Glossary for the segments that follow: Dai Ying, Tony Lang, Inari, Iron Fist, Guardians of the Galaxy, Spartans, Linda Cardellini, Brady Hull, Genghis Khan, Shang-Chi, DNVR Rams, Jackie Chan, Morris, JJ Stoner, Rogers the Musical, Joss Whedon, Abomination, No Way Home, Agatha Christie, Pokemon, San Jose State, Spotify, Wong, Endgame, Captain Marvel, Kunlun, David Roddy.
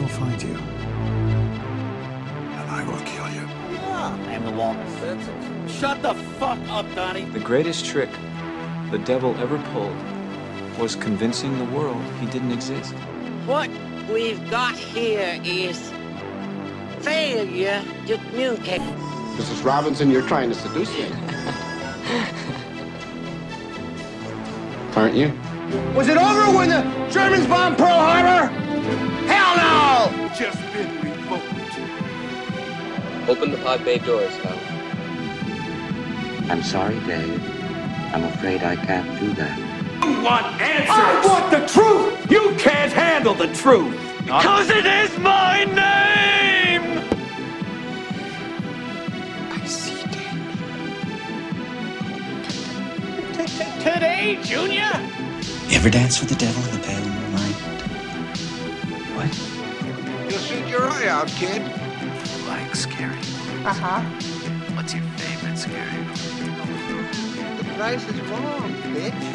will find you. And I will kill you. I am the longest. That's it. Shut the fuck up, Donnie. The greatest trick the devil ever pulled was convincing the world he didn't exist. What we've got here is failure to communicate. Mrs. Robinson, you're trying to seduce me. Aren't you? Was it over when the Germans bombed Pearl Harbor? Hell no! Just been revoked. Open the pod bay doors, Hal. I'm sorry, Dave. I'm afraid I can't do that. You want answers! I want the truth! You can't handle the truth! Because it is my name! I see dead people. Today, Junior? Ever dance with the devil in the pale moonlight? What? You'll shoot your eye out, kid. You like scary movies? Uh-huh. What's your favorite scary movie? The price is wrong, bitch.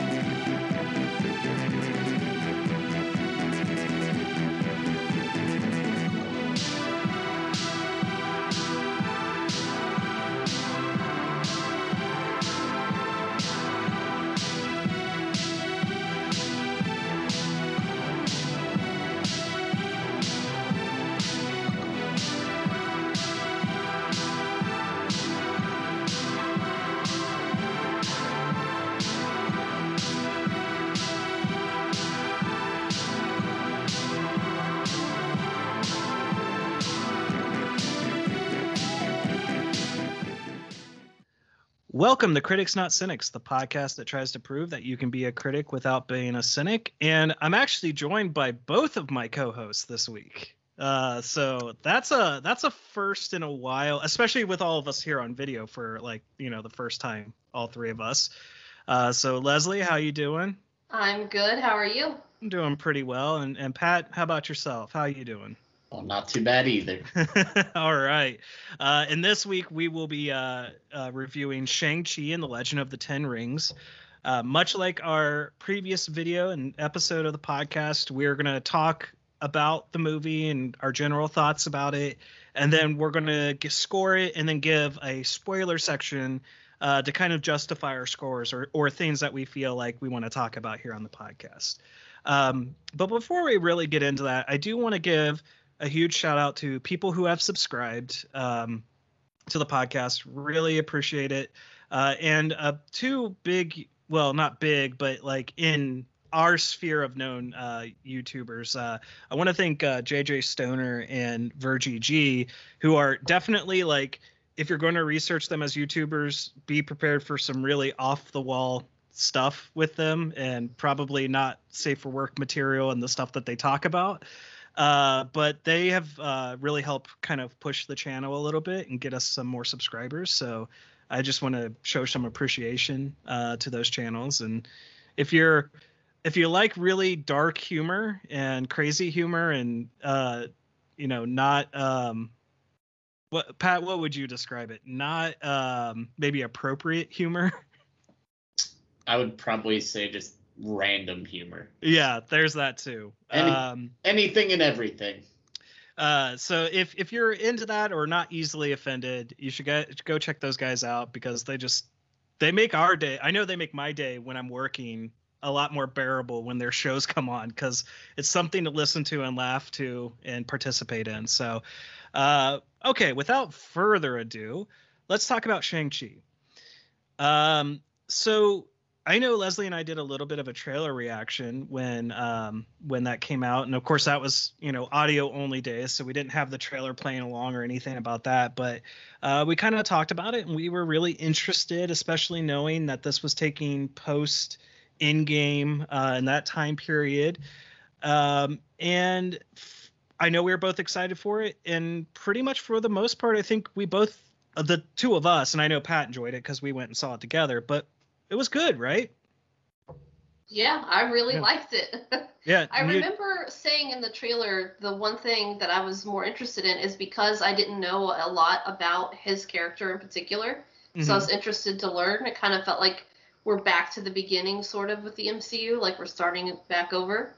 Welcome to Critics Not Cynics, the podcast that tries to prove that you can be a critic without being a cynic. And I'm actually joined by both of my co-hosts this week. So that's a first in a while, especially with all of us here on video for the first time, all three of us. So Leslie, how you doing? I'm good. How are you? I'm doing pretty well. And Pat, how about yourself? How you doing? Well, not too bad either. All right. And this week we will be reviewing Shang-Chi and the Legend of the Ten Rings. Much like our previous video and episode of the podcast, we're going to talk about the movie and our general thoughts about it. And then we're going to score it and then give a spoiler section to kind of justify our scores or things that we feel like we want to talk about here on the podcast. But before we really get into that, I do want to give a huge shout out to people who have subscribed to the podcast. Really appreciate it. And two big, well, not big, but like in our sphere of known YouTubers. I want to thank JJ Stoner and Virgie G, who are definitely like, if you're going to research them as YouTubers, be prepared for some really off the wall stuff with them and probably not safe for work material and the stuff that they talk about. But they have really helped kind of push the channel a little bit and get us some more subscribers. So I just want to show some appreciation to those channels. And if you like really dark humor and crazy humor and not what, Pat, what would you describe it? Not maybe appropriate humor. I would probably say just random humor. Yeah, there's that too. Anything and everything. So if you're into that or not easily offended, you should go check those guys out because they make our day. I know they make my day when I'm working a lot more bearable when their shows come on because it's something to listen to and laugh to and participate in. So, okay, without further ado, let's talk about Shang-Chi. So I know Leslie and I did a little bit of a trailer reaction when that came out. And of course that was, audio only days. So we didn't have the trailer playing along or anything about that, but we kind of talked about it and we were really interested, especially knowing that this was taking post in-game in that time period. And I know we were both excited for it. And pretty much for the most part, I think we both, the two of us, and I know Pat enjoyed it because we went and saw it together, but it was good, right? Yeah, I really liked it. Yeah. I remember saying in the trailer, the one thing that I was more interested in is because I didn't know a lot about his character in particular. Mm-hmm. So I was interested to learn. It kind of felt like we're back to the beginning sort of with the MCU, like we're starting back over.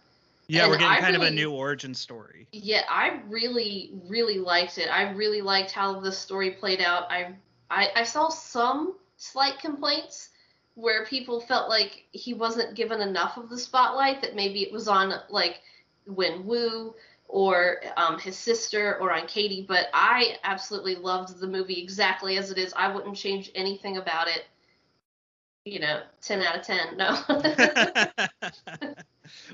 Yeah, and we're getting kind of a new origin story. Yeah, I really, really liked it. I really liked how the story played out. I saw some slight complaints where people felt like he wasn't given enough of the spotlight, that maybe it was on, like, Wenwu or his sister or on Katie, but I absolutely loved the movie exactly as it is. I wouldn't change anything about it. You know, 10 out of 10, no.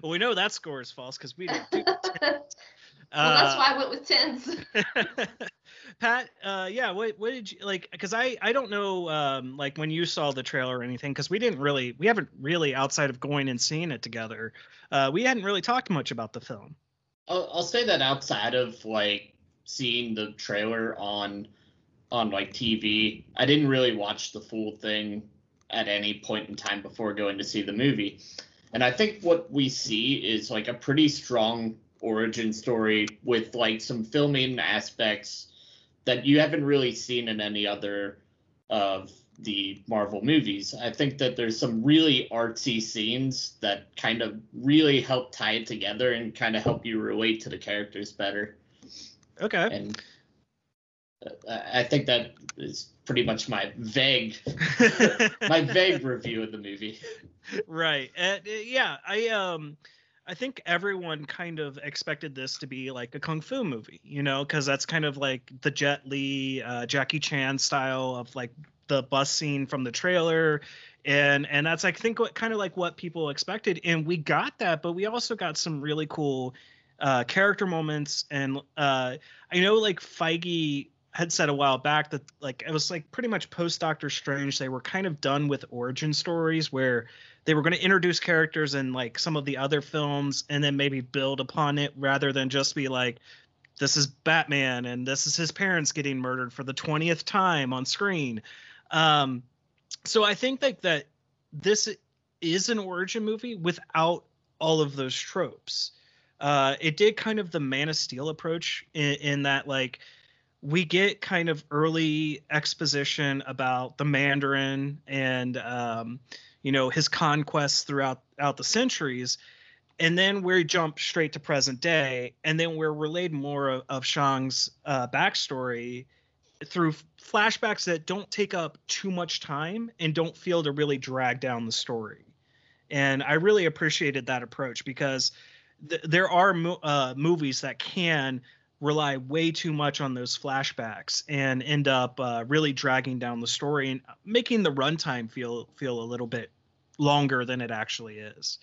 Well, we know that score is false because we didn't do 10. Well, that's why I went with 10s. Pat, yeah, what did you, like, because I don't know, like, when you saw the trailer or anything, because we haven't really, outside of going and seeing it together, we hadn't really talked much about the film. I'll say that outside of, like, seeing the trailer on like, TV, I didn't really watch the full thing at any point in time before going to see the movie. And I think what we see is, like, a pretty strong origin story with, like, some filming aspects that you haven't really seen in any other of the Marvel movies. I think that there's some really artsy scenes that kind of really help tie it together and kind of help you relate to the characters better. Okay. And I think that is pretty much my vague review of the movie. Right. Yeah, I think everyone kind of expected this to be like a kung fu movie, you know, because that's kind of like the Jet Li, Jackie Chan style of like the bus scene from the trailer. And that's, I think, what kind of like what people expected. And we got that, but we also got some really cool character moments. And I know, like, Feige had said a while back that, like, it was like pretty much post Doctor Strange, they were kind of done with origin stories where they were going to introduce characters in, like, some of the other films and then maybe build upon it, rather than just be like, this is Batman and this is his parents getting murdered for the 20th time on screen. So I think that this is an origin movie without all of those tropes. It did kind of the Man of Steel approach in that, like, we get kind of early exposition about the Mandarin and, you know, his conquests throughout the centuries. And then we jump straight to present day. And then we're relayed more of Shang's backstory through flashbacks that don't take up too much time and don't feel to really drag down the story. And I really appreciated that approach, because there are movies that can rely way too much on those flashbacks and end up really dragging down the story and making the runtime feel a little bit longer than it actually is.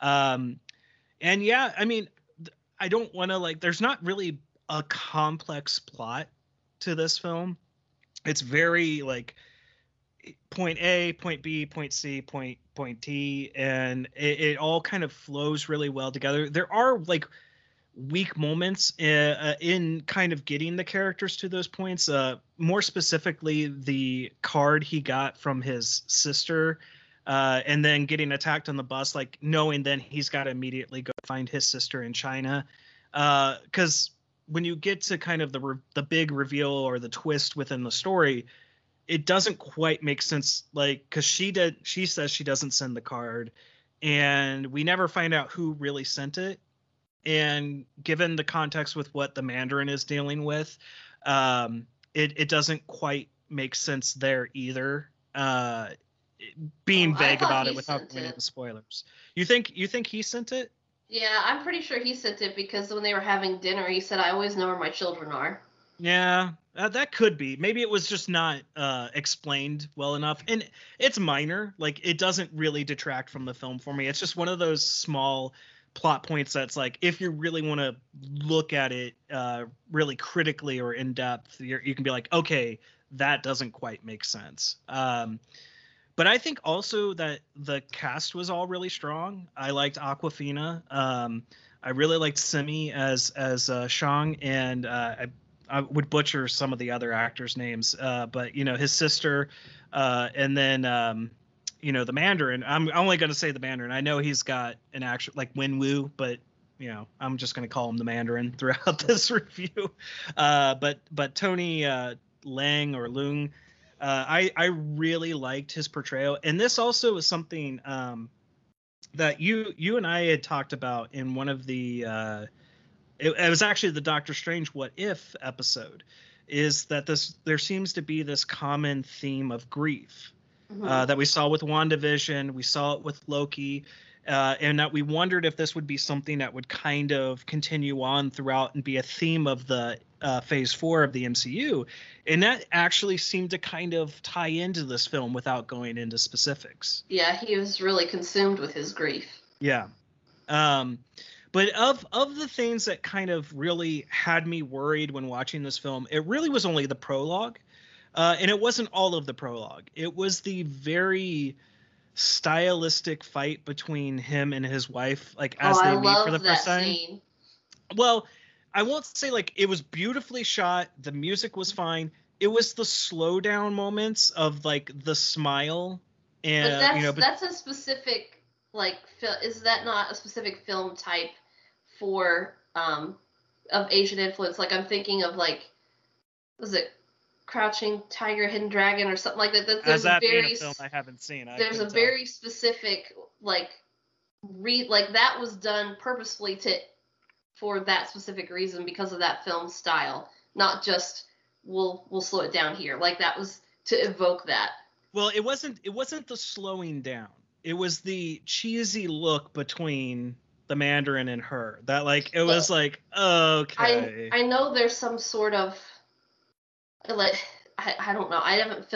And yeah, I mean, I don't want to, like, there's not really a complex plot to this film. It's very, like, point A, point B, point C, point T, and it all kind of flows really well together. There are, like, weak moments in kind of getting the characters to those points, more specifically the card he got from his sister, and then getting attacked on the bus, like, knowing then he's got to immediately go find his sister in China, because when you get to kind of the big reveal or the twist within the story, it doesn't quite make sense, like, because she says she doesn't send the card, and we never find out who really sent it. And given the context with what the Mandarin is dealing with, it doesn't quite make sense there either. Being vague about it without going into spoilers. You think he sent it? Yeah, I'm pretty sure he sent it, because when they were having dinner, he said, "I always know where my children are." Yeah, that could be. Maybe it was just not explained well enough, and it's minor. Like, it doesn't really detract from the film for me. It's just one of those small plot points that's, like, if you really want to look at it really critically or in depth, you can be like, okay, that doesn't quite make sense. But I think also that the cast was all really strong. I liked Awkwafina. I really liked Simi as Shang, and I would butcher some of the other actors' names, but, you know, his sister, and then you know, the Mandarin. I'm only going to say the Mandarin. I know he's got an actual, like, Wenwu, but, you know, I'm just going to call him the Mandarin throughout this review. But Tony Lang or Lung, I really liked his portrayal. And this also was something that you and I had talked about in one of the it was actually the Doctor Strange What If episode, is that there seems to be this common theme of grief that we saw with WandaVision, we saw it with Loki, and that we wondered if this would be something that would kind of continue on throughout and be a theme of the phase 4 of the MCU. And that actually seemed to kind of tie into this film without going into specifics. Yeah, he was really consumed with his grief. Yeah. But of the things that kind of really had me worried when watching this film, it really was only the prologue. And it wasn't all of the prologue. It was the very stylistic fight between him and his wife, like as they meet for the first time. Well, I won't say like it was beautifully shot. The music was fine. It was the slowdown moments of like the smile, and but that's, you know, but that's a specific like is that not a specific film type for of Asian influence? Like I'm thinking of like was it Crouching Tiger Hidden Dragon or something like that. There's that being a film I haven't seen. There's a very specific like that was done purposefully for that specific reason because of that film style, not just we'll slow it down here. Like that was to evoke that. Well, it wasn't the slowing down. It was the cheesy look between the Mandarin and her. That like it was like okay. I know there's some sort of like I don't know. I haven't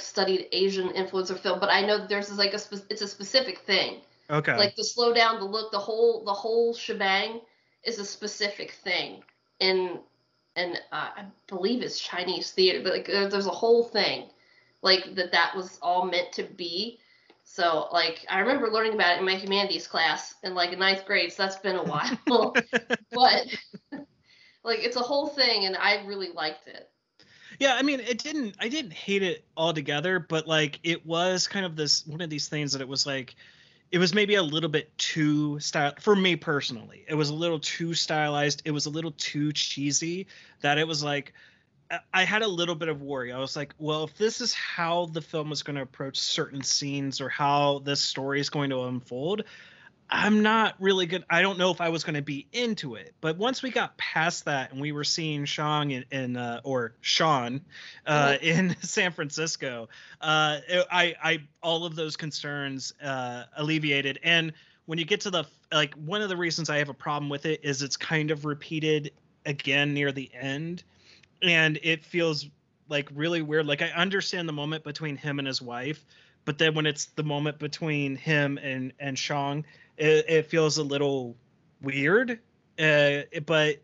studied Asian influence or film, but I know that there's like it's a specific thing. Okay. Like the slow down, the look, the whole shebang is a specific thing in I believe it's Chinese theater, but like there's a whole thing like that was all meant to be. So like I remember learning about it in my humanities class in like ninth grade. So that's been a while, but like it's a whole thing, and I really liked it. Yeah, I mean, I didn't hate it altogether, but like it was kind of this one of these things that it was like, it was maybe a little bit too style for me personally. It was a little too stylized. It was a little too cheesy that it was like, I had a little bit of worry. I was like, well, if this is how the film is going to approach certain scenes or how this story is going to unfold, I'm not really good. I don't know if I was going to be into it. But once we got past that and we were seeing Sean in San Francisco, all of those concerns alleviated. And when you get to one of the reasons I have a problem with it is it's kind of repeated again near the end. And it feels like really weird. Like I understand the moment between him and his wife, but then when it's the moment between him and Shang, it feels a little weird. But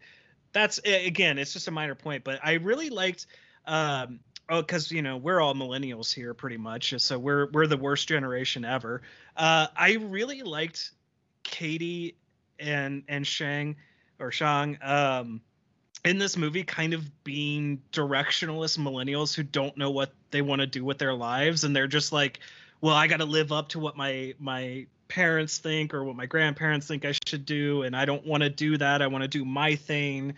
that's, again, it's just a minor point. But I really liked, because, you know, we're all millennials here pretty much. So we're the worst generation ever. I really liked Katie and Shang in this movie kind of being directionless millennials who don't know what they want to do with their lives. And they're just like, well, I got to live up to what my parents think or what my grandparents think I should do. And I don't want to do that. I want to do my thing.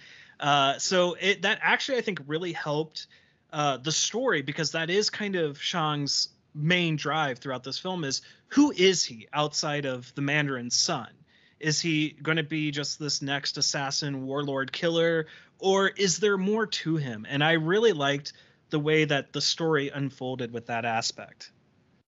So that actually, I think, really helped the story, because that is kind of Shang's main drive throughout this film is, who is he outside of the Mandarin's son? Is he going to be just this next assassin, warlord, killer, or is there more to him? And I really liked the way that the story unfolded with that aspect.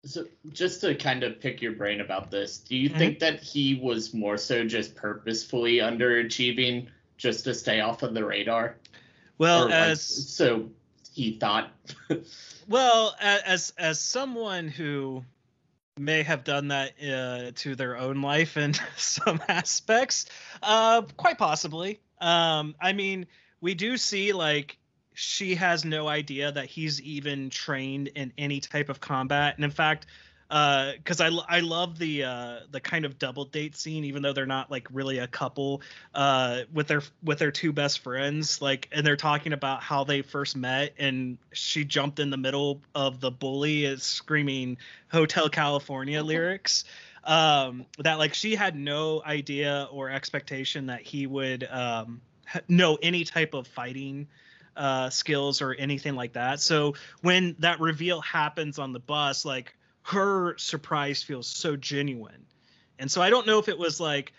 So just to kind of pick your brain about this, do you think that he was more so just purposefully underachieving just to stay off of the radar? Well, so he thought. Well, as someone who may have done that to their own life in some aspects, quite possibly. I mean, we do see like she has no idea that he's even trained in any type of combat, and in fact, because I love the kind of double date scene, even though they're not like really a couple, with their two best friends, like, and they're talking about how they first met, and she jumped in the middle of the bully is screaming Hotel California lyrics, that like she had no idea or expectation that he would know any type of fighting skills or anything like that. So when that reveal happens on the bus, like her surprise feels so genuine, And so I don't know if it was like,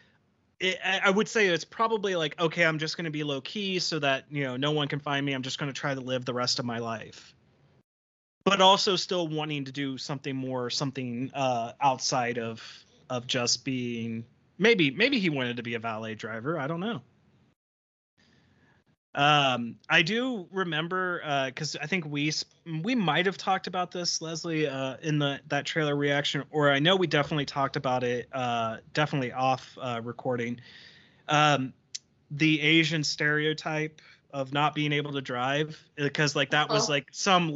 I would say it's probably like, okay, I'm just going to be low key so that, you know, no one can find me. I'm just going to try to live the rest of my life. But also still wanting to do something more, something outside of just being, maybe he wanted to be a valet driver. I don't know. I do remember, because I think we might have talked about this, Leslie, in that trailer reaction, or I know we definitely talked about it, definitely off recording. The Asian stereotype of not being able to drive, because like that was like some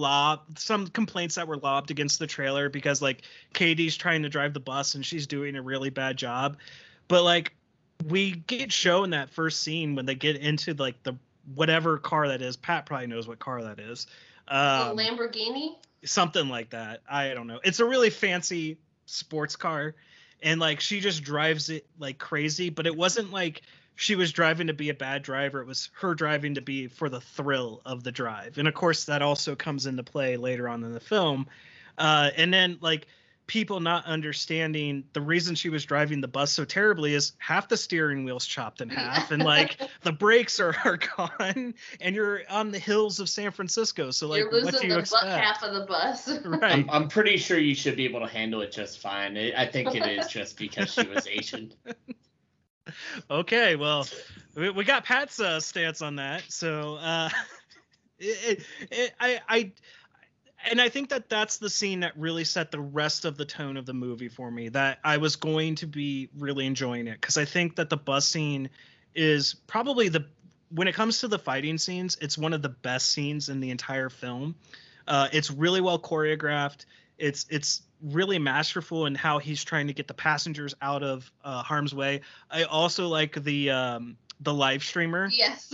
complaints that were lobbed against the trailer, because like Katie's trying to drive the bus and she's doing a really bad job, but like we get shown that first scene when they get into like the whatever car that is. Pat probably knows what car that is. A Lamborghini? Something like that. I don't know. It's a really fancy sports car. And, like, she just drives it, like, crazy. But it wasn't like she was driving to be a bad driver. It was her driving to be for the thrill of the drive. And, of course, that also comes into play later on in the film. And then, like, people not understanding the reason she was driving the bus so terribly is half the steering wheel's chopped in half and like the brakes are gone and you're on the hills of San Francisco. So like, you're losing what do you expect? Half of the bus. Right. I'm pretty sure you should be able to handle it just fine. I think it is just because she was Asian. Okay. Well, we got Pat's stance on that. So And I think that that's the scene that really set the rest of the tone of the movie for me, that I was going to be really enjoying it. Because I think that the bus scene is probably when it comes to the fighting scenes, it's one of the best scenes in the entire film. It's really well choreographed. It's really masterful in how he's trying to get the passengers out of harm's way. I also like the live streamer, yes,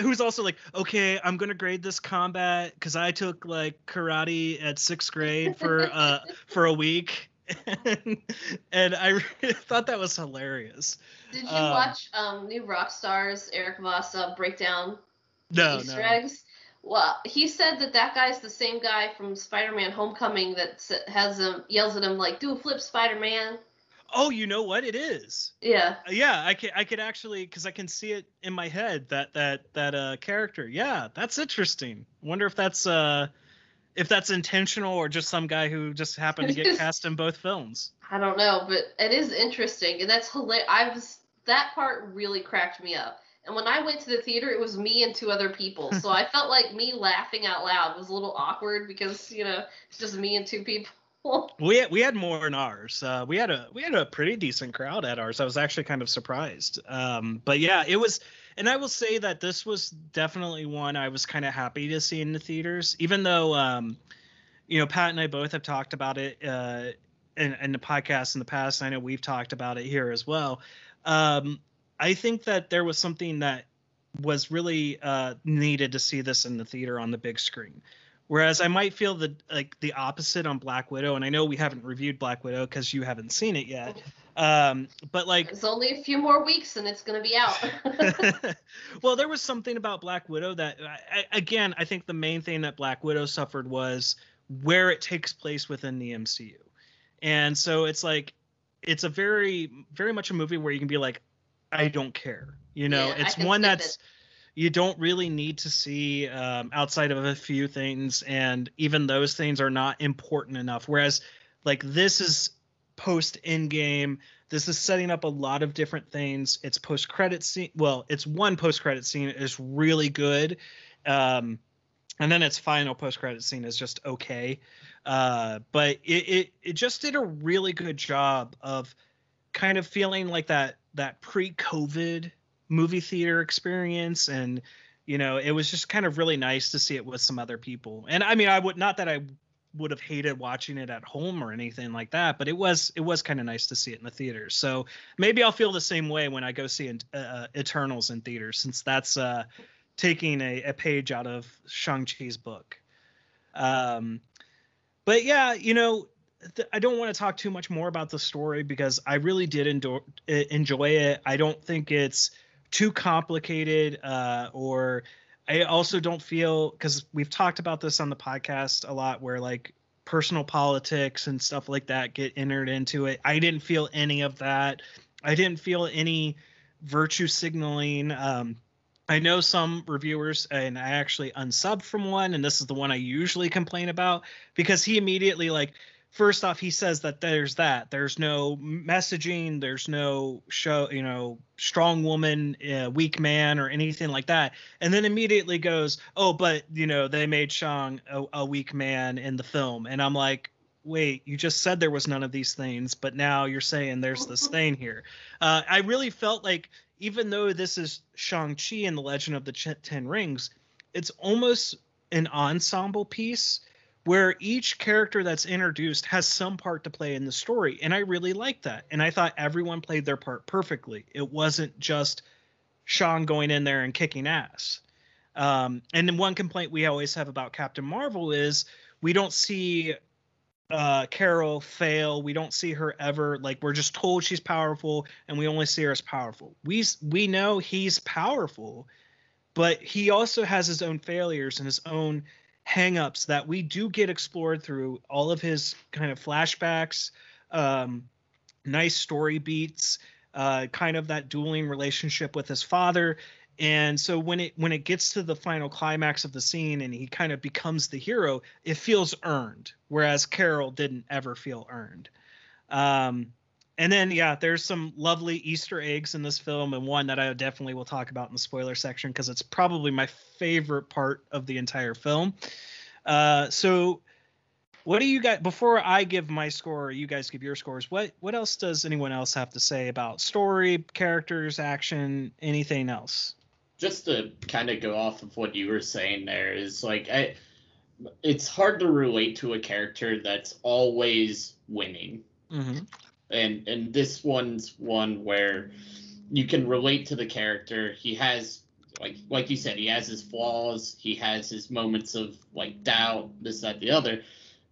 who's also like, okay, I'm gonna grade this combat because I took like karate at 6th grade for a week, and I really thought that was hilarious. Did you watch New Rock Stars Eric Vassa breakdown? No, Easter eggs? Well, he said that guy's the same guy from Spider-Man: Homecoming that yells at him like, "Do a flip, Spider-Man." Oh, you know what it is? Yeah. Yeah, I could actually, because I can see it in my head that character. Yeah, that's interesting. Wonder if that's intentional or just some guy who just happened to get cast in both films. I don't know, but it is interesting, and that's hilarious. That part really cracked me up. And when I went to the theater, it was me and 2 other people. So I felt like me laughing out loud was a little awkward because, you know, it's just me and 2 people. We had more in ours. We had a pretty decent crowd at ours. I was actually kind of surprised. But yeah, it was, and I will say that this was definitely one I was kind of happy to see in the theaters, even though, you know, Pat and I both have talked about it in the podcast in the past. And I know we've talked about it here as well. I think that there was something that was really needed to see this in the theater on the big screen. Whereas I might feel the opposite on Black Widow, and I know we haven't reviewed Black Widow because you haven't seen it yet. But like, it's only a few more weeks and it's going to be out. Well, there was something about Black Widow that, again, I think the main thing that Black Widow suffered was where it takes place within the MCU, and so it's like it's a very, very much a movie where you can be like, I don't care, you know. Yeah, it's one that's. You don't really need to see outside of a few things, and even those things are not important enough. Whereas, like, this is post-Endgame. This is setting up a lot of different things. It's post-credit scene. Well, it's one post-credit scene is really good, and then its final post-credit scene is just okay. But it just did a really good job of kind of feeling like that pre-COVID movie theater experience, and you know, it was just kind of really nice to see it with some other people. And I mean, I would have hated watching it at home or anything like that, but it was kind of nice to see it in the theater. So maybe I'll feel the same way when I go see Eternals in theaters, since that's taking a page out of Shang-Chi's book. But yeah, you know, I don't want to talk too much more about the story because I really did enjoy it. I don't think it's too complicated, or I also don't feel, because we've talked about this on the podcast a lot, where like personal politics and stuff like that get entered into it. I didn't feel any of that. I didn't feel any virtue signaling. I know some reviewers, and I actually unsubbed from one, and this is the one I usually complain about, because he immediately, like, first off, he says that there's no messaging, there's no show, you know, strong woman, weak man, or anything like that, and then immediately goes, oh, but, you know, they made Shang a weak man in the film. And I'm like, wait, you just said there was none of these things, but now you're saying there's this thing here. I really felt like, even though this is Shang-Chi and the Legend of the Ten Rings, it's almost an ensemble piece where each character that's introduced has some part to play in the story. And I really liked that. And I thought everyone played their part perfectly. It wasn't just Shang going in there and kicking ass. And then one complaint we always have about Captain Marvel is we don't see Carol fail. We don't see her ever, like, we're just told she's powerful and we only see her as powerful. We know he's powerful, but he also has his own failures and his own hang-ups that we do get explored through all of his kind of flashbacks, nice story beats, kind of that dueling relationship with his father. And so when it gets to the final climax of the scene and he kind of becomes the hero, it feels earned, whereas Carol didn't ever feel earned. And then, yeah, there's some lovely Easter eggs in this film, and one that I definitely will talk about in the spoiler section because it's probably my favorite part of the entire film. So what do you guys, before I give my score or you guys give your scores, what else does anyone else have to say about story, characters, action, anything else? Just to kind of go off of what you were saying there is, like, it's hard to relate to a character that's always winning. Mm-hmm. And this one's one where you can relate to the character. He has, like you said, he has his flaws. He has his moments of, like, doubt, this, that, the other.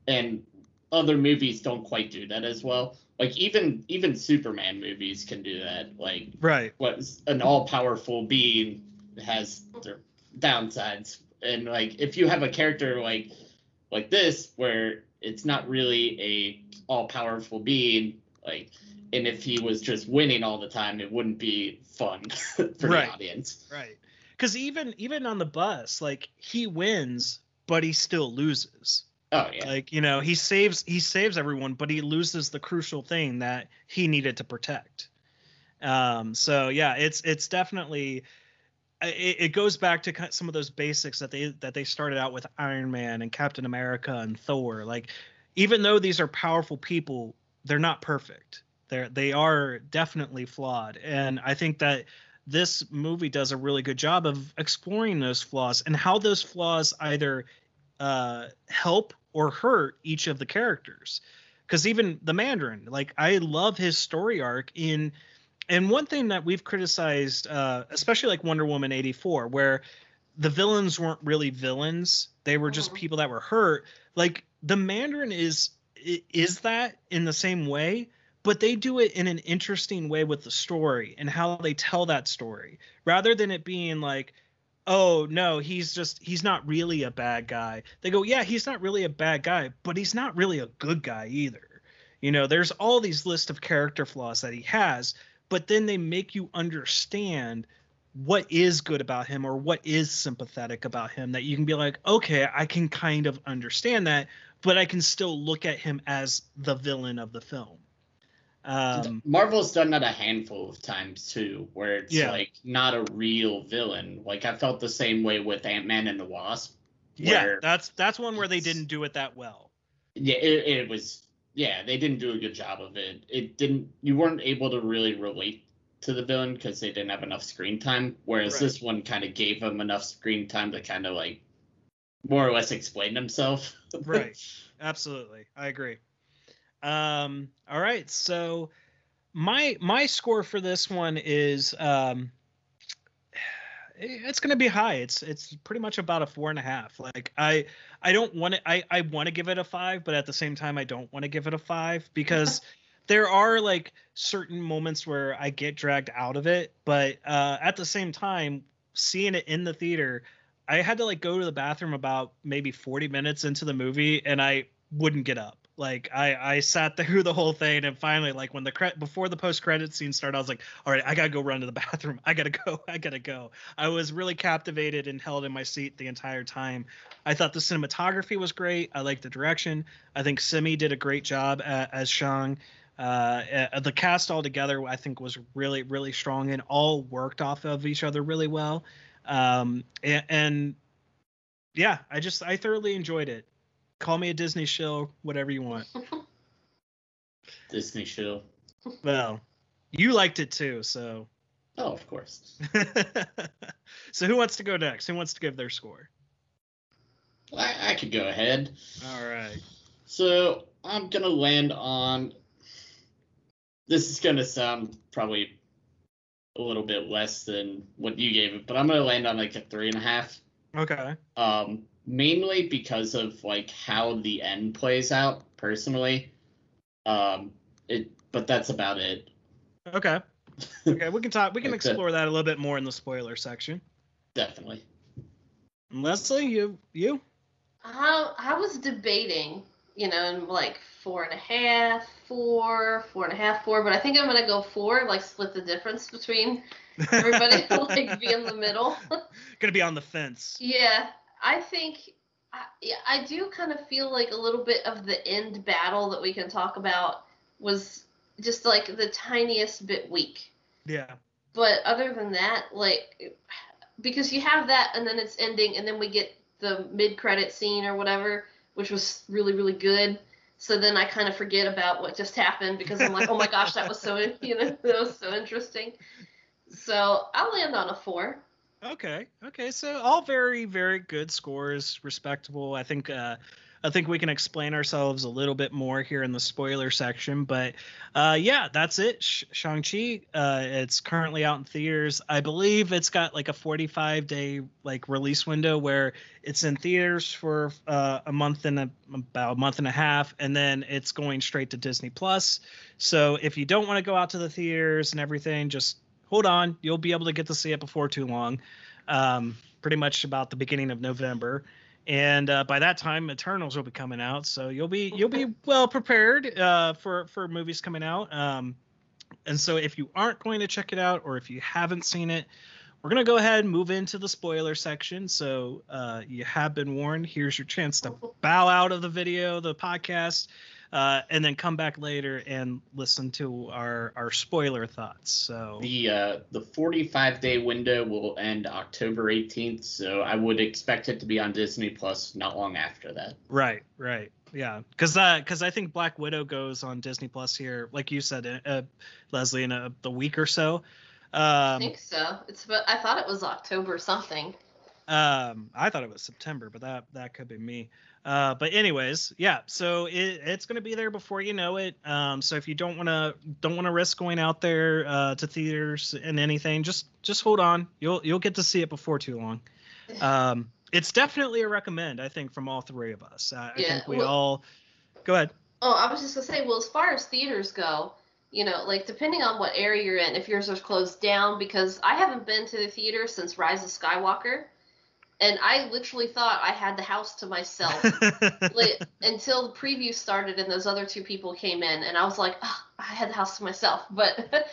And other movies don't quite do that as well. Like, even Superman movies can do that. Like, right. What's an all-powerful being has their downsides. And, like, if you have a character like this, where it's not really a all-powerful being, like, and if he was just winning all the time, it wouldn't be fun for the audience. Right. Because even on the bus, like, he wins, but he still loses. Oh yeah. Like, you know, he saves everyone, but he loses the crucial thing that he needed to protect. So yeah, it's definitely, it goes back to some of those basics that they started out with Iron Man and Captain America and Thor. Like, even though these are powerful people, they're not perfect. They are definitely flawed. And I think that this movie does a really good job of exploring those flaws and how those flaws either help or hurt each of the characters. Because even the Mandarin, like, I love his story arc in. And one thing that we've criticized, especially like Wonder Woman 84, where the villains weren't really villains. They were just people that were hurt. Like, the Mandarin is that in the same way, but they do it in an interesting way with the story and how they tell that story, rather than it being like, oh no, he's not really a bad guy. They go, yeah, he's not really a bad guy, but he's not really a good guy either. You know, there's all these list of character flaws that he has, but then they make you understand what is good about him or what is sympathetic about him, that you can be like, okay, I can kind of understand that, but I can still look at him as the villain of the film. Marvel's done that a handful of times, too, where it's, like, not a real villain. Like, I felt the same way with Ant-Man and the Wasp. Yeah, that's one where they didn't do it that well. Yeah, it was... Yeah, they didn't do a good job of it. You weren't able to really relate to the villain because they didn't have enough screen time, whereas this one kind of gave him enough screen time to kind of, like, more or less explain himself. Right. Absolutely. I agree. All right. So my score for this one is, it's going to be high. It's pretty much about a 4.5. Like, I don't want to, I want to give it a 5, but at the same time, I don't want to give it a 5 because there are, like, certain moments where I get dragged out of it. But, at the same time, seeing it in the theater, I had to, like, go to the bathroom about maybe 40 minutes into the movie, and I wouldn't get up. Like I sat through the whole thing, and finally, like when before the post-credit scene started, I was like, all right, I gotta go run to the bathroom. I gotta go. I was really captivated and held in my seat the entire time. I thought the cinematography was great. I liked the direction. I think Simi did a great job as Shang. The cast all together, I think, was really, really strong and all worked off of each other really well. And yeah, I thoroughly enjoyed it. Call me a Disney shill, whatever you want. Disney shill. Well, you liked it too, so. Oh, of course. So who wants to go next? Who wants to give their score? I could go ahead. All right. So I'm going to land on. This is going to sound probably a little bit less than what you gave it, but I'm going to land on like a 3.5. Okay. Mainly because of like how the end plays out personally. But that's about it. Okay. Okay, we can like explore that a little bit more in the spoiler section. Definitely. And Leslie, you? I was debating, and like 4.5, 4, 4.5, 4, but I think I'm gonna go 4, like split the difference between everybody, like be in the middle. Gonna be on the fence. Yeah. I think I do kind of feel like a little bit of the end battle that we can talk about was just like the tiniest bit weak. Yeah. But other than that, like, because you have that and then it's ending and then we get the mid-credit scene or whatever, which was really, really good. So then I kind of forget about what just happened because I'm like, oh my gosh, that was so, that was so interesting. So I'll land on a 4. Okay. So all very, very good scores, respectable. I think we can explain ourselves a little bit more here in the spoiler section. But yeah, that's it. Shang-Chi. It's currently out in theaters. I believe it's got like a 45-day like release window where it's in theaters for about a month and a half, and then it's going straight to Disney Plus. So if you don't want to go out to the theaters and everything, just hold on, you'll be able to get to see it before too long, pretty much about the beginning of November, and by that time, Eternals will be coming out, so you'll be well prepared for movies coming out. And so, if you aren't going to check it out or if you haven't seen it, we're gonna go ahead and move into the spoiler section. So you have been warned. Here's your chance to bow out of the video, the podcast. And then come back later and listen to our spoiler thoughts. So the 45-day window will end October 18th, so I would expect it to be on Disney Plus not long after that. Right, yeah, because I think Black Widow goes on Disney Plus here, like you said, Leslie, in the week or so. I think so. I thought it was October something. I thought it was September, but that could be me. But anyways, yeah, so it's going to be there before you know it. So if you don't want to risk going out there to theaters and anything, just hold on. You'll get to see it before too long. It's definitely a recommend, I think, from all three of us. I think we all go ahead. Oh, I was just going to say, well, as far as theaters go, like depending on what area you're in, if yours are closed down, because I haven't been to the theater since Rise of Skywalker. And I literally thought I had the house to myself until the preview started and those other two people came in. And I was like, oh, I had the house to myself. But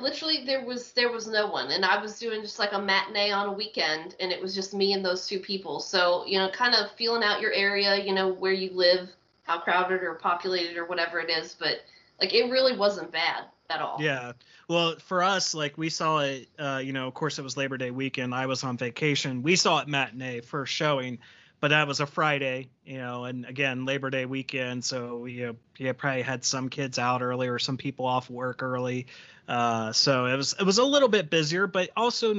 literally there was no one. And I was doing just like a matinee on a weekend. And it was just me and those two people. So, kind of feeling out your area, where you live, how crowded or populated or whatever it is. But like it really wasn't bad at all. Yeah. Well, for us, like we saw it, of course it was Labor Day weekend. I was on vacation. We saw it matinee first showing, but that was a Friday, and again, Labor Day weekend. So, you probably had some kids out early or some people off work early. So it was a little bit busier, but also,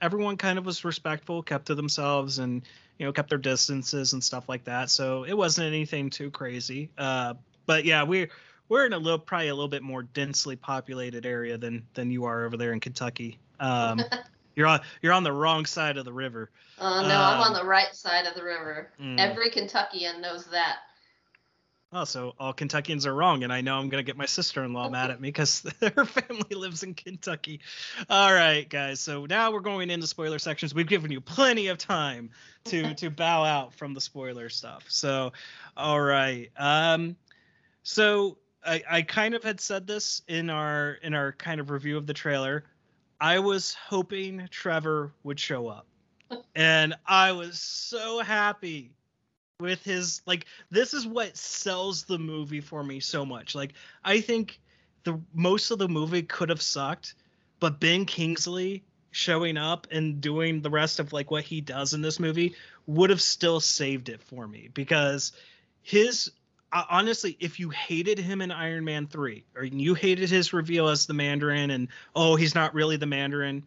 everyone kind of was respectful, kept to themselves and, kept their distances and stuff like that. So it wasn't anything too crazy. But yeah, we're in probably a little bit more densely populated area than you are over there in Kentucky. You're on the wrong side of the river. No, I'm on the right side of the river. Every Kentuckian knows that. oh, so all Kentuckians are wrong, and I know I'm going to get my sister-in-law mad at me because her family lives in Kentucky. All right, guys, so now we're going into spoiler sections. We've given you plenty of time to bow out from the spoiler stuff. So, all right. So I kind of had said this in our kind of review of the trailer. I was hoping Trevor would show up, and I was so happy with his, like, this is what sells the movie for me so much. Like, I think the most of the movie could have sucked, but Ben Kingsley showing up and doing the rest of, like, what he does in this movie would have still saved it for me, because his, honestly, if you hated him in Iron Man 3, or you hated his reveal as the Mandarin, and, oh, he's not really the Mandarin,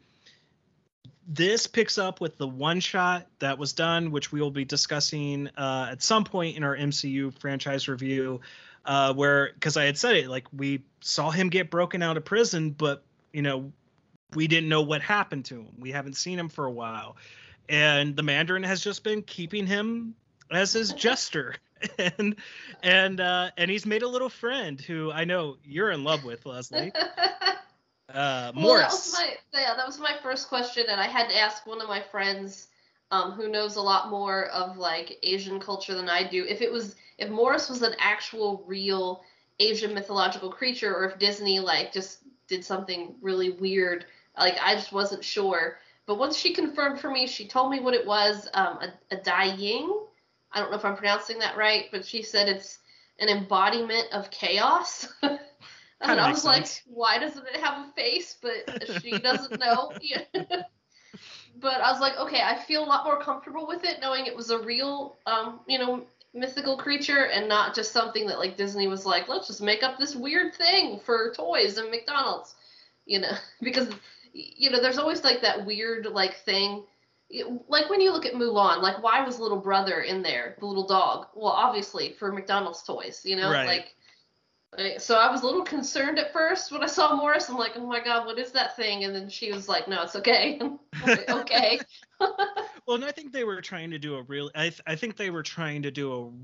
this picks up with the one shot that was done, which we will be discussing at some point in our MCU franchise review, where, because I had said it, like, we saw him get broken out of prison, but, you know, we didn't know what happened to him. We haven't seen him for a while. And the Mandarin has just been keeping him as his jester. And he's made a little friend who I know you're in love with, Leslie. Morris. Well, that was my first question, and I had to ask one of my friends who knows a lot more of, like, Asian culture than I do, if Morris was an actual real Asian mythological creature, or if Disney, like, just did something really weird. Like, I just wasn't sure. But once she confirmed for me, she told me what it was, a Dai Ying. I don't know if I'm pronouncing that right, but she said it's an embodiment of chaos. And I was sense. Like, why doesn't it have a face? But she doesn't know. But I was like, okay, I feel a lot more comfortable with it knowing it was a real, mythical creature, and not just something that, like, Disney was like, let's just make up this weird thing for toys and McDonald's, because, there's always, like, that weird, like, thing. Like, when you look at Mulan, like, why was little brother in there, the little dog? Well, obviously for McDonald's toys, right. So I was a little concerned at first when I saw Morris. I'm like, oh my God, what is that thing? And then she was like, no, it's okay. Like, okay. Well, and I think they were trying to do a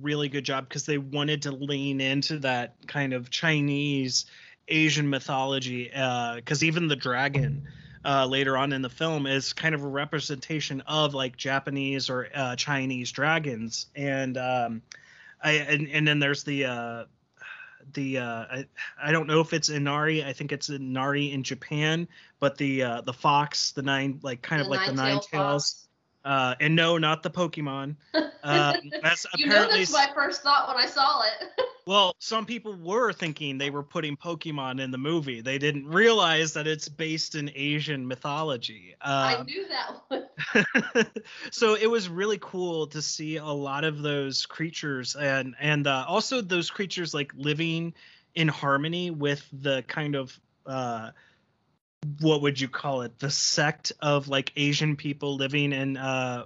really good job, because they wanted to lean into that kind of Chinese Asian mythology. Because even the dragon later on in the film is kind of a representation of, like, Japanese or Chinese dragons. And and then there's I don't know if it's Inari. I think it's Inari in Japan, but the fox, the nine, like, kind of like the nine tails. And no, not the Pokemon. That's that's my first thought when I saw it. Well, some people were thinking they were putting Pokemon in the movie. They didn't realize that it's based in Asian mythology. I knew that one. So it was really cool to see a lot of those creatures, and also those creatures, like, living in harmony with the kind of what would you call it? The sect of, like, Asian people living in Ta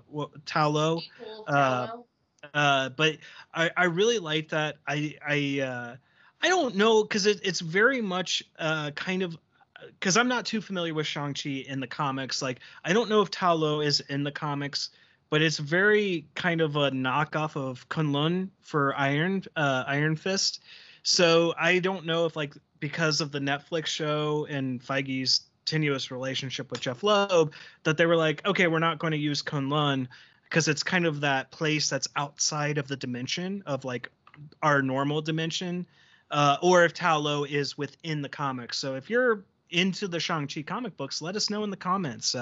Lo. But I really like that. I don't know, because it's very much kind of, because I'm not too familiar with Shang-Chi in the comics. Like, I don't know if Ta Lo is in the comics, but it's very kind of a knockoff of Kunlun for Iron Fist. So I don't know if, like, because of the Netflix show and Feige's tenuous relationship with Jeff Loeb, that they were like, okay, we're not going to use Kunlun, because it's kind of that place that's outside of the dimension of, like, our normal dimension, or if Ta Lo is within the comics. So if you're into the Shang-Chi comic books, let us know in the comments.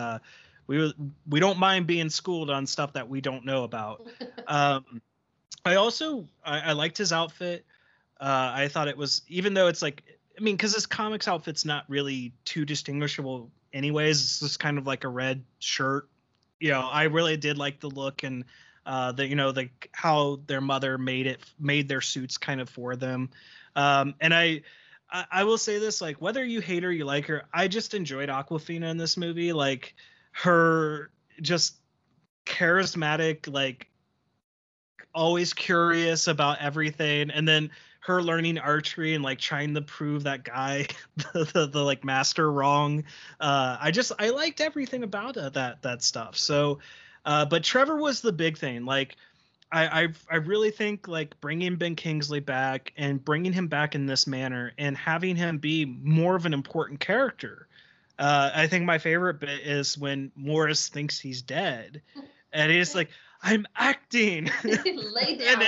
We don't mind being schooled on stuff that we don't know about. I liked his outfit. I thought it was, even though it's like, I mean, because his comics outfit's not really too distinguishable anyways. It's just kind of like a red shirt. I really did like the look, and how their mother made their suits kind of for them. And I will say this, like, whether you hate her, you like her, I just enjoyed Awkwafina in this movie. Like, her just charismatic, like, always curious about everything. And then her learning archery and, like, trying to prove that guy, the like, master wrong. I liked everything about that stuff. So, but Trevor was the big thing. Like, I really think like bringing Ben Kingsley back and bringing him back in this manner and having him be more of an important character. I think my favorite bit is when Morris thinks he's dead and he's like, I'm acting. Lay down.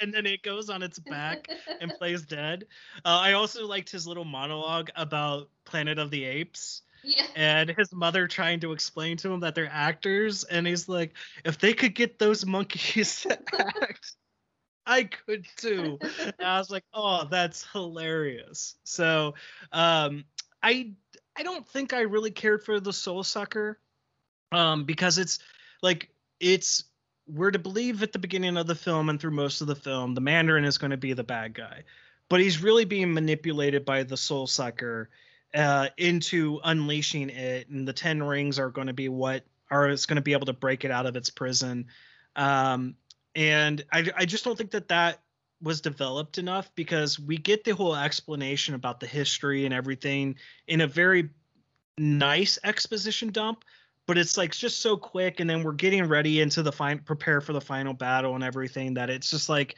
and then it goes on its back and plays dead. I also liked his little monologue about Planet of the Apes. Yeah. And his mother trying to explain to him that they're actors. And he's like, if they could get those monkeys to act, I could too. And I was like, oh, that's hilarious. So I don't think I really cared for the Soul Sucker because it's like we're to believe at the beginning of the film and through most of the film, the Mandarin is going to be the bad guy. But he's really being manipulated by the Soul Sucker into unleashing it, and the Ten Rings are going to be it's going to be able to break it out of its prison. And I just don't think that was developed enough, because we get the whole explanation about the history and everything in a very nice exposition dump, but it's like just so quick, and then we're getting ready into the prepare for the final battle and everything, that it's just like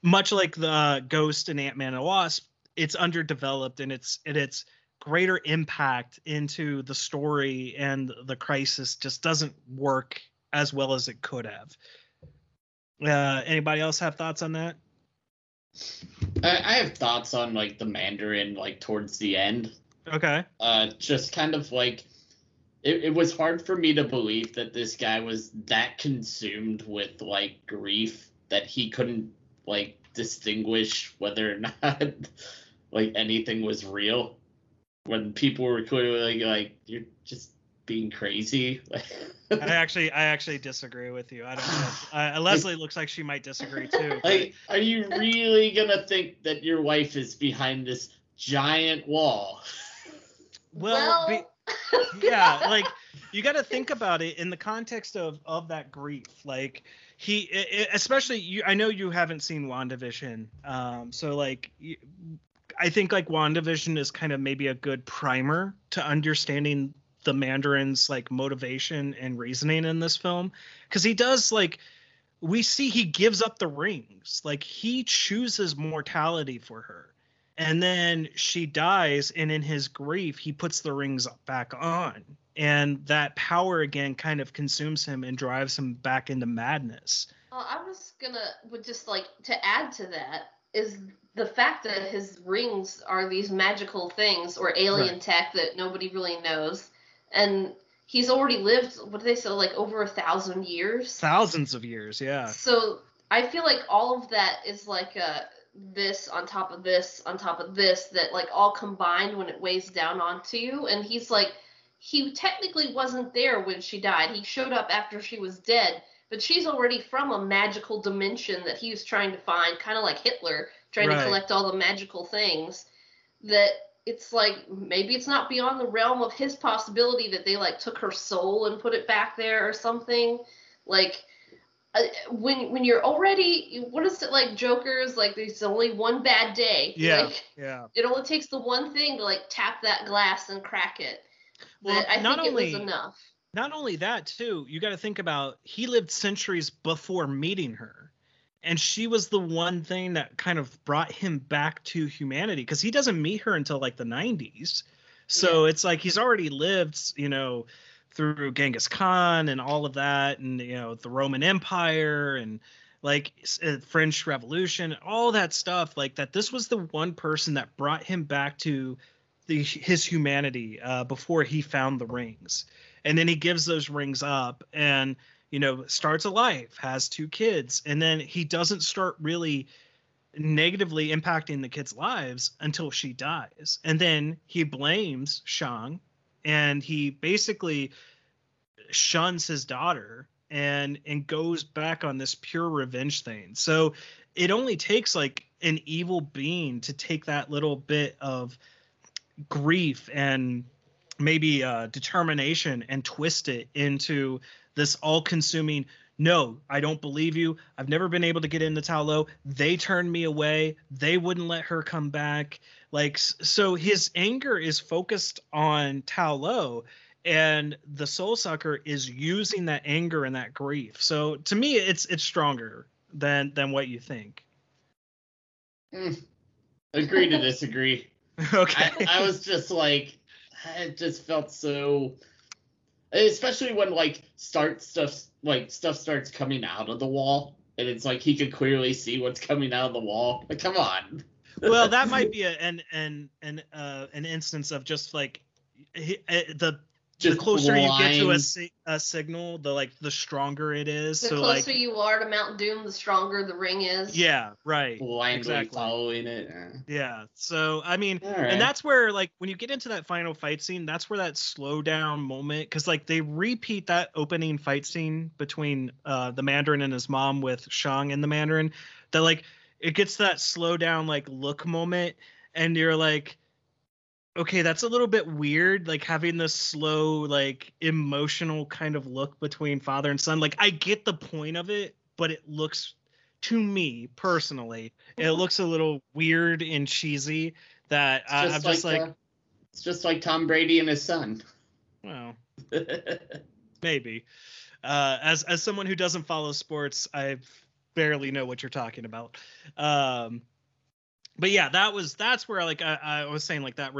much like the Ghost and Ant-Man and the Wasp, it's underdeveloped and it's greater impact into the story and the crisis just doesn't work as well as it could have. Anybody else have thoughts on that? I have thoughts on like the Mandarin, like towards the end. Okay. Just kind of like it was hard for me to believe that this guy was that consumed with like grief that he couldn't like distinguish whether or not like anything was real. When people were clearly like, you're just being crazy. I actually disagree with you. I don't know. Leslie looks like she might disagree too. Like, are you really gonna think that your wife is behind this giant wall? Well, yeah. Like, you got to think about it in the context of that grief. Like, especially you. I know you haven't seen WandaVision, so like. I think like WandaVision is kind of maybe a good primer to understanding the Mandarin's like motivation and reasoning in this film. Cause he does like, we see he gives up the rings. Like, he chooses mortality for her. And then she dies. And in his grief, he puts the rings back on, and that power again kind of consumes him and drives him back into madness. I was just like to add to that is the fact that his rings are these magical things or alien tech that nobody really knows. And he's already lived, what do they say, like over 1,000 years? Thousands of years, yeah. So I feel like all of that is like this on top of this on top of this that like all combined when it weighs down onto you. And he's like, he technically wasn't there when she died. He showed up after she was dead, but she's already from a magical dimension that he was trying to find, kind of like Hitler, trying to collect all the magical things, that it's like, maybe it's not beyond the realm of his possibility that they like took her soul and put it back there or something. Like, when you're already, what is it, like Joker's, like there's only one bad day. Yeah, like, yeah. It only takes the one thing to like tap that glass and crack it. Well, I think it was enough. Not only that too, you got to think about, he lived centuries before meeting her. And she was the one thing that kind of brought him back to humanity, because he doesn't meet her until like the 90s. So it's like he's already lived, you know, through Genghis Khan and all of that, and, you know, the Roman Empire and like French Revolution, all that stuff like that. This was the one person that brought him back to his humanity before he found the rings. And then he gives those rings up and, you know, starts a life, has 2 kids, and then he doesn't start really negatively impacting the kids' lives until she dies. And then he blames Shang, and he basically shuns his daughter and goes back on this pure revenge thing. So it only takes like an evil being to take that little bit of grief and maybe determination and twist it into this all-consuming, no, I don't believe you. I've never been able to get into Ta Lo. They turned me away. They wouldn't let her come back. Like, so his anger is focused on Ta Lo, And the soul sucker is using that anger and that grief. So to me, it's stronger than what you think. Agree to disagree. Okay. I was just like, it just felt so, especially when like stuff starts coming out of the wall, and it's like he could clearly see what's coming out of the wall. Like, come on. Well, that might be an instance of just like the closer blind. You get to a signal, the like the stronger it is. The closer you are to Mount Doom, the stronger the ring is. Yeah, right. Blindly following it. Yeah. So I mean, and that's where like when you get into that final fight scene, that's where that slow down moment, because like they repeat that opening fight scene between the Mandarin and his mom with Shang and the Mandarin. That like it gets that slow down like look moment, and you're like, okay, that's a little bit weird, like having this slow, like emotional kind of look between father and son. Like I get the point of it, but it looks, to me personally, it looks a little weird and cheesy. That it's just like Tom Brady and his son. Well, maybe. As someone who doesn't follow sports, I barely know what you're talking about. But yeah, that's where like I was saying, like that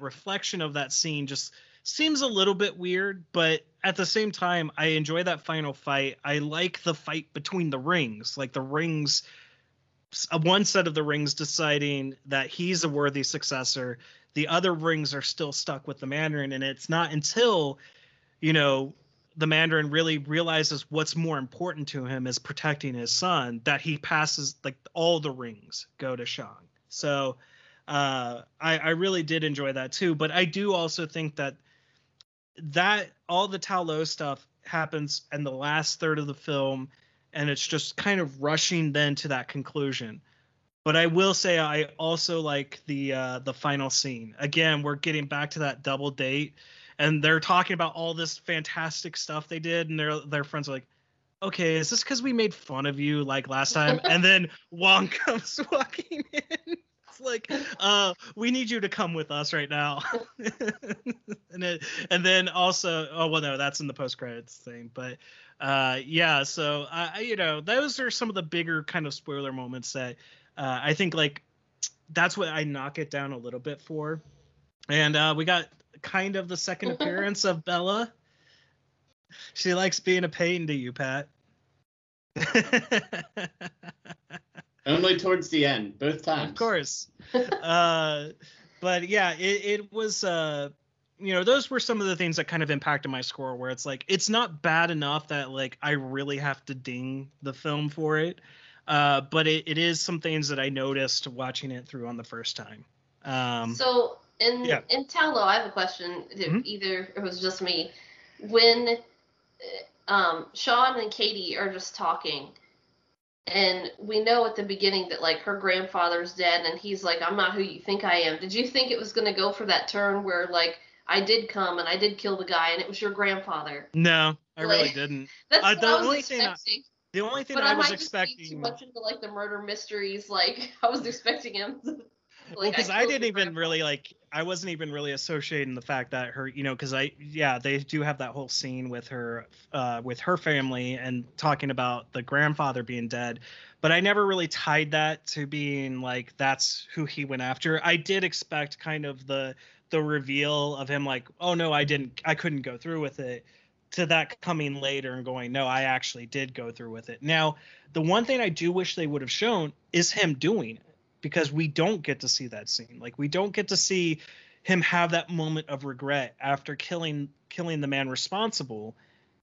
reflection of that scene just seems a little bit weird, but at the same time, I enjoy that final fight. I like the fight between the rings, like the rings, one set of the rings deciding that he's a worthy successor. The other rings are still stuck with the Mandarin, and it's not until, you know, the Mandarin really realizes what's more important to him is protecting his son that he passes, like all the rings go to Shang. So I really did enjoy that too. But I do also think that all the Ta Lo stuff happens in the last third of the film, and it's just kind of rushing then to that conclusion. But I will say I also like the final scene. Again, we're getting back to that double date, and they're talking about all this fantastic stuff they did, and their friends are like, okay, is this because we made fun of you like last time? And then Wong comes walking in. It's like, we need you to come with us right now. and then also, oh, well, no, that's in the post-credits thing. But yeah, so, you know, those are some of the bigger kind of spoiler moments that I think, like, that's what I knock it down a little bit for. And we got kind of the second appearance of Bella. She likes being a pain to you, Pat. Only towards the end, both times. Of course. But yeah, it was, you know, those were some of the things that kind of impacted my score, where it's like, it's not bad enough that like I really have to ding the film for it. But it is some things that I noticed watching it through on the first time. So in Ta Lo, I have a question. Mm-hmm. Either it was just me. When Sean and Katie are just talking, and we know at the beginning that like her grandfather's dead, and he's like, I'm not who you think I am. Did you think it was going to go for that turn where like I did come and I did kill the guy and it was your grandfather? No, I really didn't. That's what I was expecting. The only thing I was expecting. But I might just be too much into like the murder mysteries. Like I was expecting him to... Well, because I didn't even really like, I wasn't even really associating the fact that her, you know, because they do have that whole scene with her family and talking about the grandfather being dead. But I never really tied that to being like, that's who he went after. I did expect kind of the reveal of him like, oh, no, I couldn't go through with it, to that coming later and going, no, I actually did go through with it. Now, the one thing I do wish they would have shown is him doing it, because we don't get to see that scene. Like, we don't get to see him have that moment of regret after killing the man responsible,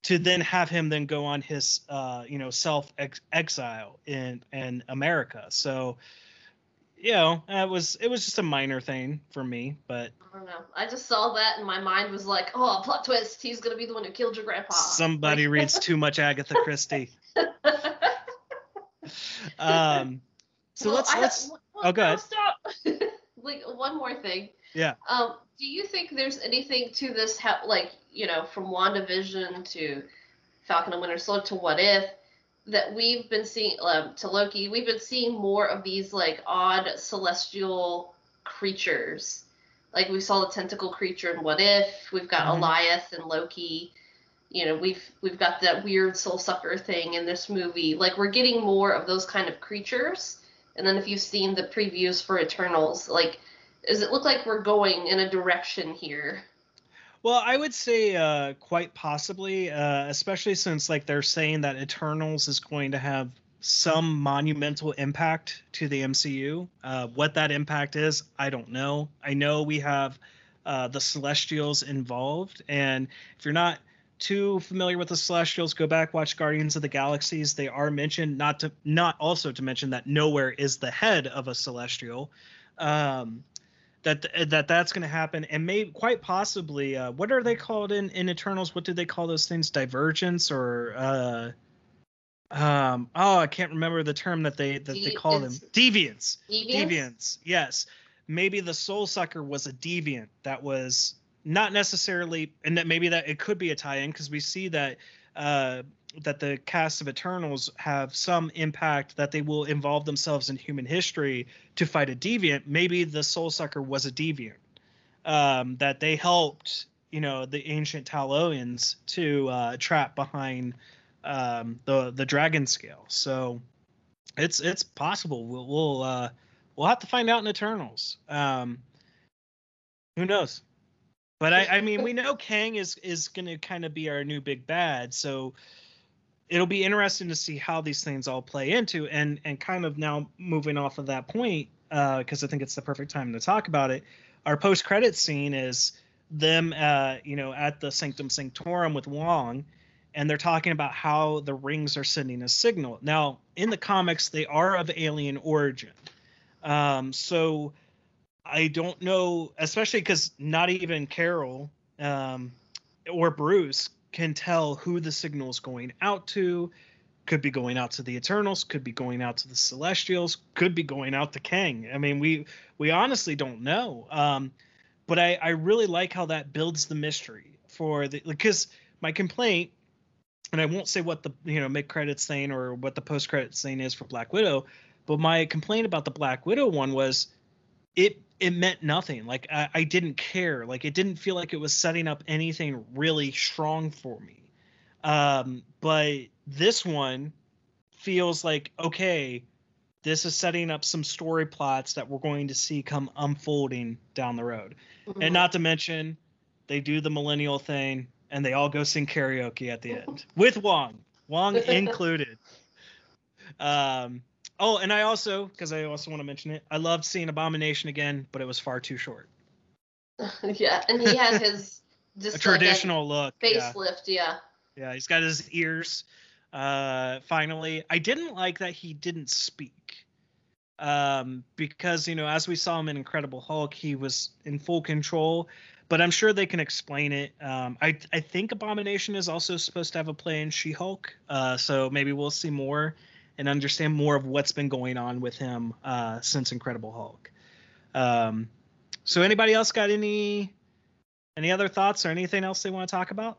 to then have him then go on his you know, self-exile in America. So, you know, it was just a minor thing for me, but I don't know. I just saw that and my mind was like, oh, plot twist, he's gonna be the one who killed your grandpa. Somebody reads too much Agatha Christie. So well, let's oh, go ahead. Stop. Like, one more thing. Yeah. Do you think there's anything to this, like, you know, from WandaVision to Falcon and Winter Soldier to What If, that we've been seeing, to Loki, we've been seeing more of these, like, odd celestial creatures Like, we saw the tentacle creature in What If. We've got Eliath and Loki. You know, we've got that weird soul sucker thing in this movie. Like, we're getting more of those kind of creatures. And then if you've seen the previews for Eternals, like, does it look like we're going in a direction here? Well, I would say quite possibly, especially since, like, they're saying that Eternals is going to have some monumental impact to the MCU. What that impact is, I don't know. I know we have the Celestials involved, and if you're not too familiar with the Celestials, go back, watch Guardians of the Galaxies. They are mentioned, not to mention that nowhere is the head of a Celestial. That's going to happen, and maybe quite possibly, what are they called in Eternals? What do they call those things? Divergence or I can't remember the term that they call them. Deviants. Deviants. Yes. Maybe the soul sucker was a deviant that was not necessarily, and that maybe that it could be a tie-in, because we see that that the cast of Eternals have some impact, that they will involve themselves in human history to fight a deviant. Maybe the soul sucker was a deviant, that they helped, you know, the ancient Ta Loans to trap behind the dragon scale. So it's possible. We'll have to find out in Eternals. Who knows? But I mean, we know Kang is going to kind of be our new big bad. So it'll be interesting to see how these things all play into, and kind of now moving off of that point, because I think it's the perfect time to talk about it. Our post-credit scene is them, at the Sanctum Sanctorum with Wong. And they're talking about how the rings are sending a signal. Now, in the comics, they are of alien origin. So I don't know, especially because not even Carol or Bruce can tell who the signal is going out to. Could be going out to the Eternals, could be going out to the Celestials, could be going out to Kang. I mean, we honestly don't know. But I really like how that builds the mystery for the, because my complaint, and I won't say what the mid-credits scene or what the post-credits scene is for Black Widow, but my complaint about the Black Widow one was it meant nothing. Like, I didn't care. Like, it didn't feel like it was setting up anything really strong for me. But this one feels like, okay, this is setting up some story plots that we're going to see come unfolding down the road. Mm-hmm. And not to mention, they do the millennial thing. And they all go sing karaoke at the end with Wong included. And I also want to mention it. I loved seeing Abomination again, but it was far too short. Yeah, and he had his just traditional look, facelift. Yeah. Yeah, he's got his ears. Finally, I didn't like that he didn't speak, because as we saw him in Incredible Hulk, he was in full control. But I'm sure they can explain it. I think Abomination is also supposed to have a play in She-Hulk. So maybe we'll see more and understand more of what's been going on with him since Incredible Hulk. So anybody else got any other thoughts or anything else they want to talk about?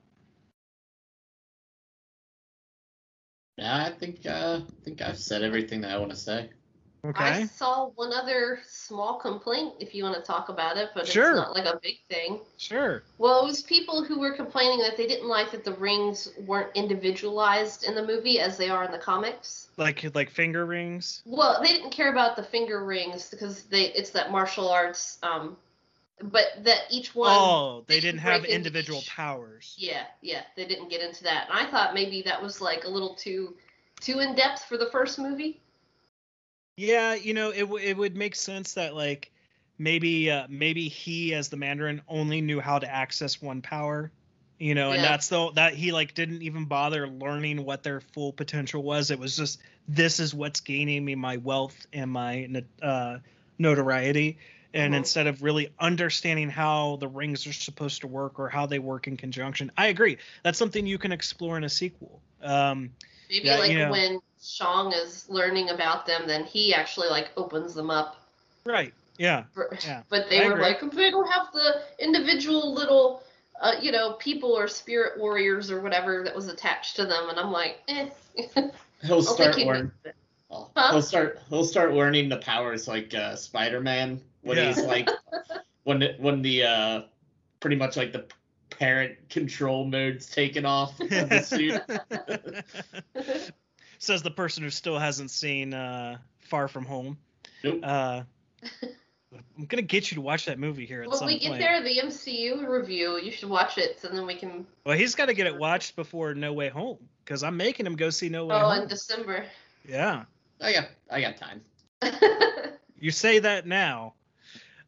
Yeah, I think I've said everything that I want to say. Okay. I saw one other small complaint, if you want to talk about it, but sure. It's not like a big thing. Sure. Well, it was people who were complaining that they didn't like that the rings weren't individualized in the movie as they are in the comics. Like finger rings? Well, they didn't care about the finger rings because it's that martial arts, but that each one... Oh, they didn't have individual powers. Yeah, they didn't get into that. And I thought maybe that was like a little too in-depth for the first movie. Yeah, it would make sense that, like, maybe he as the Mandarin only knew how to access one power, yeah. And that's that he, like, didn't even bother learning what their full potential was. It was just, this is what's gaining me my wealth and my notoriety. And instead of really understanding how the rings are supposed to work or how they work in conjunction, I agree. That's something you can explore in a sequel. Maybe when Shang is learning about them, then he actually opens them up. Right. Yeah. But they were like, they don't have the individual little, people or spirit warriors or whatever that was attached to them. And I'm like, He'll start learning the powers like Spider-Man when he's like when the pretty much like the parent control mode's taken off of the suit. Says the person who still hasn't seen Far From Home. Nope. I'm gonna get you to watch that movie here at some point. When we get there, the MCU review, you should watch it, so then we can. Well, he's got to get it watched before No Way Home, because I'm making him go see No Way Home. Oh, in December. Yeah. I got time. You say that now.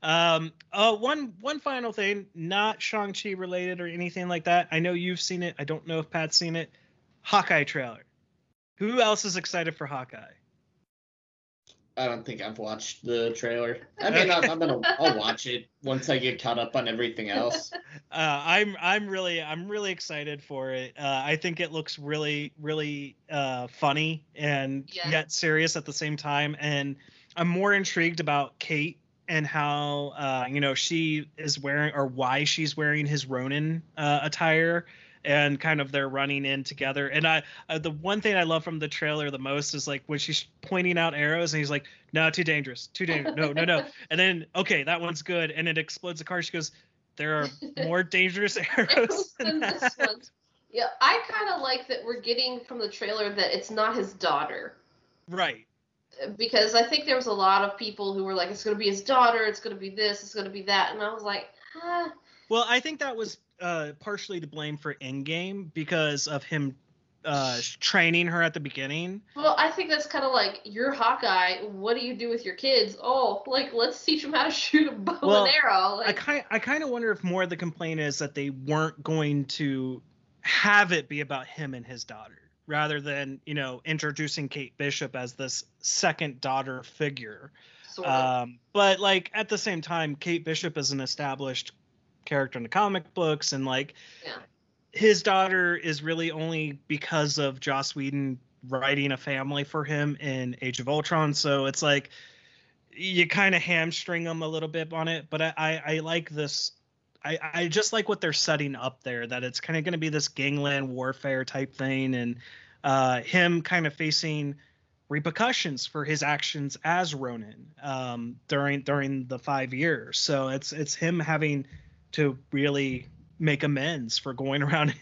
One final thing, not Shang-Chi related or anything like that. I know you've seen it. I don't know if Pat's seen it. Hawkeye trailer. Who else is excited for Hawkeye? I don't think I've watched the trailer. I mean, I'll watch it once I get caught up on everything else. I'm really excited for it. I think it looks really, really funny and yet serious at the same time. And I'm more intrigued about Kate and how she is wearing, or why she's wearing his Ronin attire. And kind of they're running in together. And I the one thing I love from the trailer the most is like when she's pointing out arrows and he's like, no, too dangerous. No. And then, okay, that one's good. And it explodes the car. She goes, there are more dangerous arrows than this one. Yeah, I kind of like that we're getting from the trailer that it's not his daughter. Right. Because I think there was a lot of people who were like, it's going to be his daughter. It's going to be this. It's going to be that. And I was like, ah. Well, I think that was partially to blame for Endgame because of him training her at the beginning. Well, I think that's kind of like, you're Hawkeye, what do you do with your kids? Oh, like, let's teach them how to shoot a bow and arrow. Like, I kind of wonder if more of the complaint is that they weren't going to have it be about him and his daughter, rather than, introducing Kate Bishop as this second daughter figure. Sort of. But, like, at the same time, Kate Bishop is an established character in the comic books, and his daughter is really only because of Joss Whedon writing a family for him in Age of Ultron, so it's like you kind of hamstring him a little bit on it. But I like this. I just like what they're setting up there, that it's kind of going to be this gangland warfare type thing, and him kind of facing repercussions for his actions as Ronin during the 5 years. So it's him having to really make amends for going around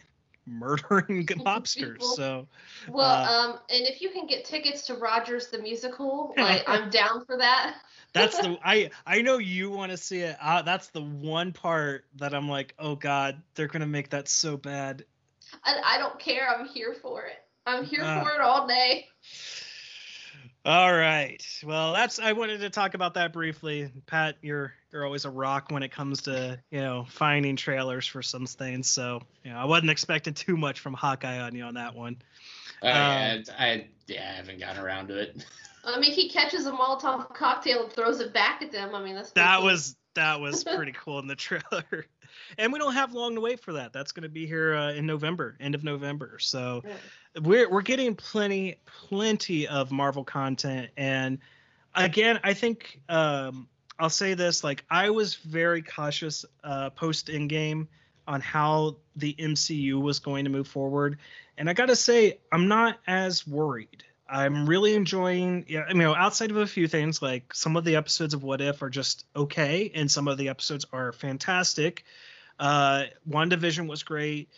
murdering mobsters. So, and if you can get tickets to Rogers the Musical, like, I'm down for that. That's the I know you want to see it. That's the one part that I'm like, oh god, they're gonna make that so bad. I don't care. I'm here for it. I'm here for it all day. All right. Well, I wanted to talk about that briefly. Pat, you're always a rock when it comes to, finding trailers for some things. So, I wasn't expecting too much from Hawkeye on you on that one. I haven't gotten around to it. I mean, he catches a Molotov cocktail and throws it back at them. I mean, that was pretty cool in the trailer. And we don't have long to wait for that. That's going to be here in November, end of November. So we're getting plenty of Marvel content. And again, I think I'll say this, like, I was very cautious post Endgame on how the MCU was going to move forward. And I got to say, I'm not as worried. I'm really enjoying, outside of a few things, like some of the episodes of What If are just okay, and some of the episodes are fantastic. WandaVision was great.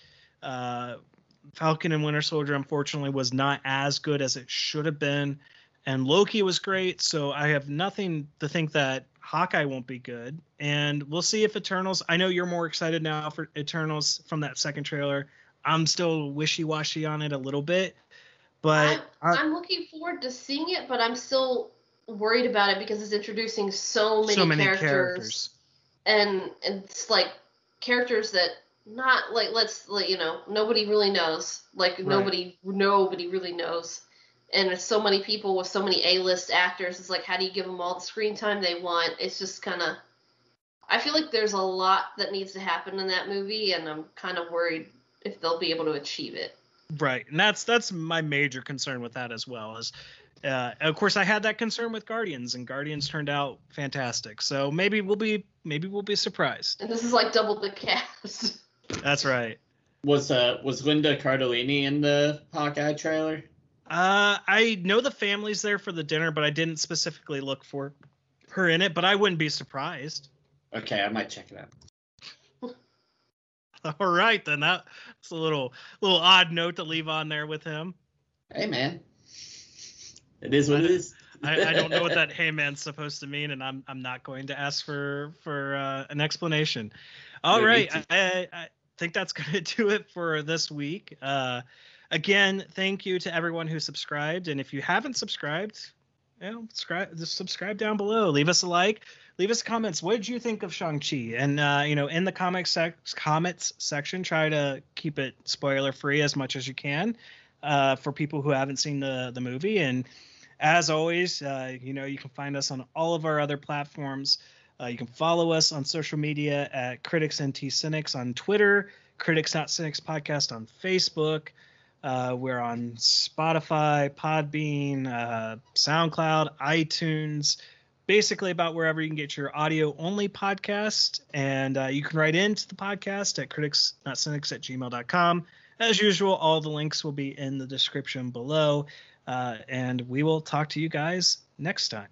Falcon and Winter Soldier, unfortunately, was not as good as it should have been. And Loki was great, so I have nothing to think that Hawkeye won't be good. And we'll see if Eternals, I know you're more excited now for Eternals from that second trailer. I'm still wishy-washy on it a little bit. But I'm looking forward to seeing it, but I'm still worried about it because it's introducing so many characters. And it's like characters that not like, nobody really knows. Like, right. Nobody really knows. And there's so many people with so many A-list actors. It's like, how do you give them all the screen time they want? It's just kind of, I feel like there's a lot that needs to happen in that movie, and I'm kind of worried if they'll be able to achieve it. Right, and that's my major concern with that as well. Is, of course, I had that concern with Guardians, and Guardians turned out fantastic. So maybe we'll be surprised. And this is like double the cast. That's right. Was Linda Cardellini in the Hawkeye trailer? I know the family's there for the dinner, but I didn't specifically look for her in it. But I wouldn't be surprised. Okay, I might check it out. All right, then. That's a little odd note to leave on there with him. Hey, man. It is what it is. I don't know what that "hey man's" supposed to mean, and I'm not going to ask for an explanation. All right, I think that's going to do it for this week. Again, thank you to everyone who subscribed, and if you haven't subscribed, subscribe down below. Leave us a like. Leave us comments. What did you think of Shang-Chi? And in the comments section, try to keep it spoiler free as much as you can for people who haven't seen the movie. And as always, you can find us on all of our other platforms. You can follow us on social media at Critics NT Cynics on Twitter, Critics Not Cynics Podcast on Facebook. We're on Spotify, Podbean, SoundCloud, iTunes, basically about wherever you can get your audio-only podcast. And you can write into the podcast at criticsnotcynics@gmail.com. As usual, all the links will be in the description below. And we will talk to you guys next time.